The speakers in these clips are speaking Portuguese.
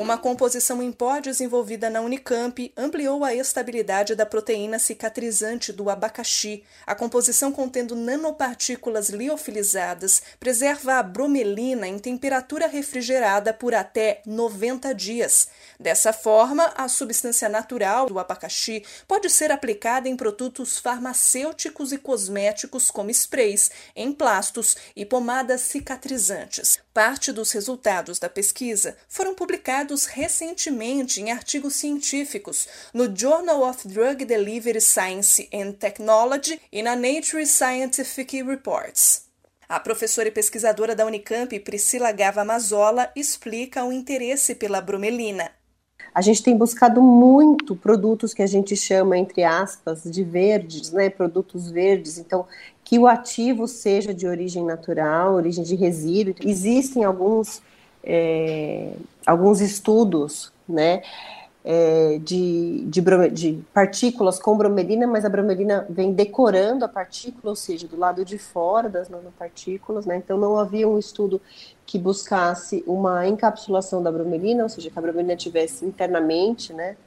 Uma composição em pó desenvolvida na Unicamp ampliou a estabilidade da proteína cicatrizante do abacaxi. A composição, contendo nanopartículas liofilizadas, preserva a bromelina em temperatura refrigerada por até 90 dias. Dessa forma, a substância natural do abacaxi pode ser aplicada em produtos farmacêuticos e cosméticos como sprays, emplastos e pomadas cicatrizantes. Parte dos resultados da pesquisa foram publicados recentemente em artigos científicos no Journal of Drug Delivery Science and Technology e na Nature Scientific Reports. A professora e pesquisadora da Unicamp, Priscila Gava Mazzola, explica o interesse pela bromelina. A gente tem buscado muito produtos que a gente chama, entre aspas, de verdes, né? Produtos verdes, então que o ativo seja de origem natural, origem de resíduo. Existem alguns estudos, né, de partículas com bromelina, mas a bromelina vem decorando a partícula, ou seja, do lado de fora das nanopartículas, né? Então não havia um estudo que buscasse uma encapsulação da bromelina, ou seja, que a bromelina tivesse internamente, né,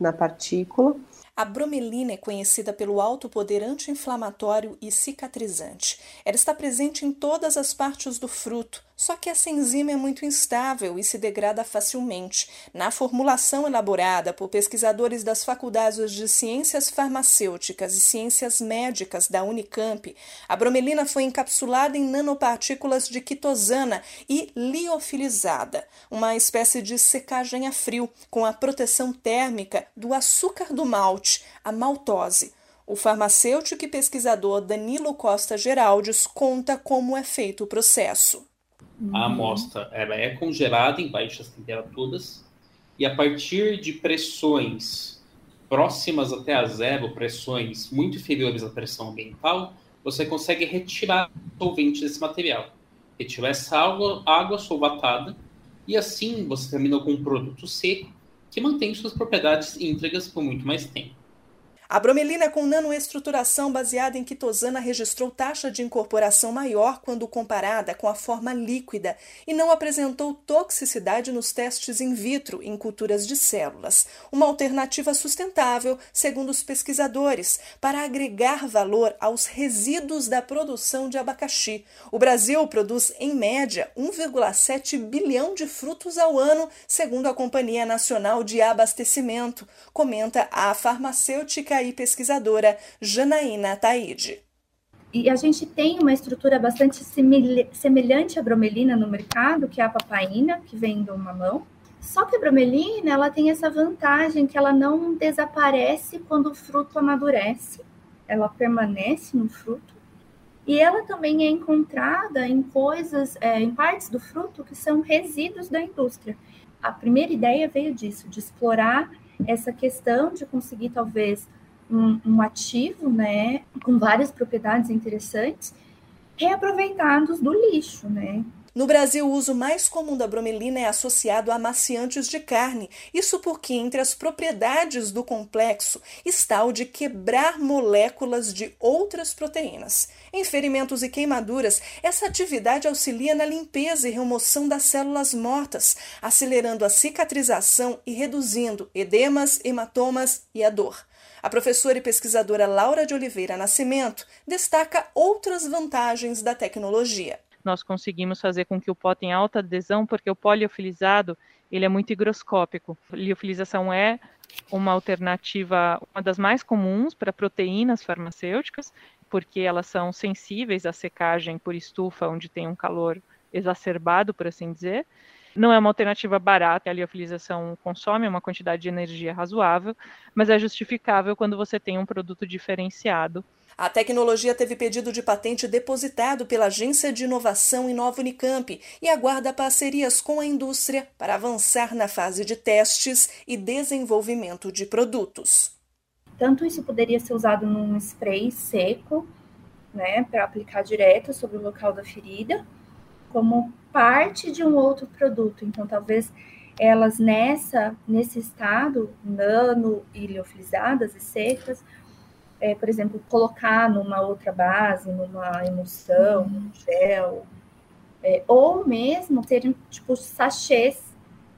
na partícula. A bromelina é conhecida pelo alto poder anti-inflamatório e cicatrizante. Ela está presente em todas as partes do fruto, só que essa enzima é muito instável e se degrada facilmente. Na formulação elaborada por pesquisadores das faculdades de Ciências Farmacêuticas e Ciências Médicas da Unicamp, a bromelina foi encapsulada em nanopartículas de quitosana e liofilizada, uma espécie de secagem a frio, com a proteção térmica do açúcar do malte, a maltose. O farmacêutico e pesquisador Danilo Costa Geraldes conta como é feito o processo. A amostra ela é congelada em baixas temperaturas e a partir de pressões próximas até a zero, pressões muito inferiores à pressão ambiental, você consegue retirar o solvente desse material. Retirar essa água solvatada e assim você termina com um produto seco que mantém suas propriedades íntegras por muito mais tempo. A bromelina com nanoestruturação baseada em quitosana registrou taxa de incorporação maior quando comparada com a forma líquida e não apresentou toxicidade nos testes in vitro em culturas de células. Uma alternativa sustentável, segundo os pesquisadores, para agregar valor aos resíduos da produção de abacaxi. O Brasil produz, em média, 1,7 bilhão de frutos ao ano, segundo a Companhia Nacional de Abastecimento, comenta a farmacêutica e pesquisadora Janaína Taíde. E a gente tem uma estrutura bastante semelhante à bromelina no mercado, que é a papaína, que vem do mamão. Só que a bromelina ela tem essa vantagem que ela não desaparece quando o fruto amadurece, ela permanece no fruto. E ela também é encontrada em coisas, em partes do fruto que são resíduos da indústria. A primeira ideia veio disso, de explorar essa questão de conseguir talvez um ativo, né, com várias propriedades interessantes, reaproveitados do lixo, né? No Brasil, o uso mais comum da bromelina é associado a amaciantes de carne. Isso porque entre as propriedades do complexo está o de quebrar moléculas de outras proteínas. Em ferimentos e queimaduras, essa atividade auxilia na limpeza e remoção das células mortas, acelerando a cicatrização e reduzindo edemas, hematomas e a dor. A professora e pesquisadora Laura de Oliveira Nascimento destaca outras vantagens da tecnologia. Nós conseguimos fazer com que o pó tenha alta adesão, porque o pó liofilizado ele é muito higroscópico. Liofilização é uma alternativa, uma das mais comuns para proteínas farmacêuticas, porque elas são sensíveis à secagem por estufa, onde tem um calor exacerbado, por assim dizer. Não é uma alternativa barata, a liofilização consome uma quantidade de energia razoável, mas é justificável quando você tem um produto diferenciado. A tecnologia teve pedido de patente depositado pela Agência de Inovação Inova Unicamp e aguarda parcerias com a indústria para avançar na fase de testes e desenvolvimento de produtos. Tanto isso poderia ser usado num spray seco, né, para aplicar direto sobre o local da ferida, como parte de um outro produto. Então, talvez elas nesse estado, nano e liofilizadas e secas, por exemplo, colocar numa outra base, numa emulsão, num gel, ou mesmo terem, tipo, sachês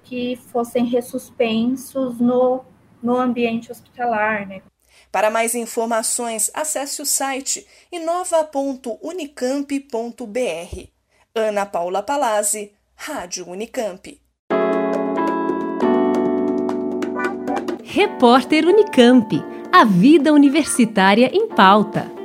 que fossem ressuspensos no ambiente hospitalar, né? Para mais informações, acesse o site inova.unicamp.br. Ana Paula Palazzi, Rádio Unicamp. Repórter Unicamp. A vida universitária em pauta.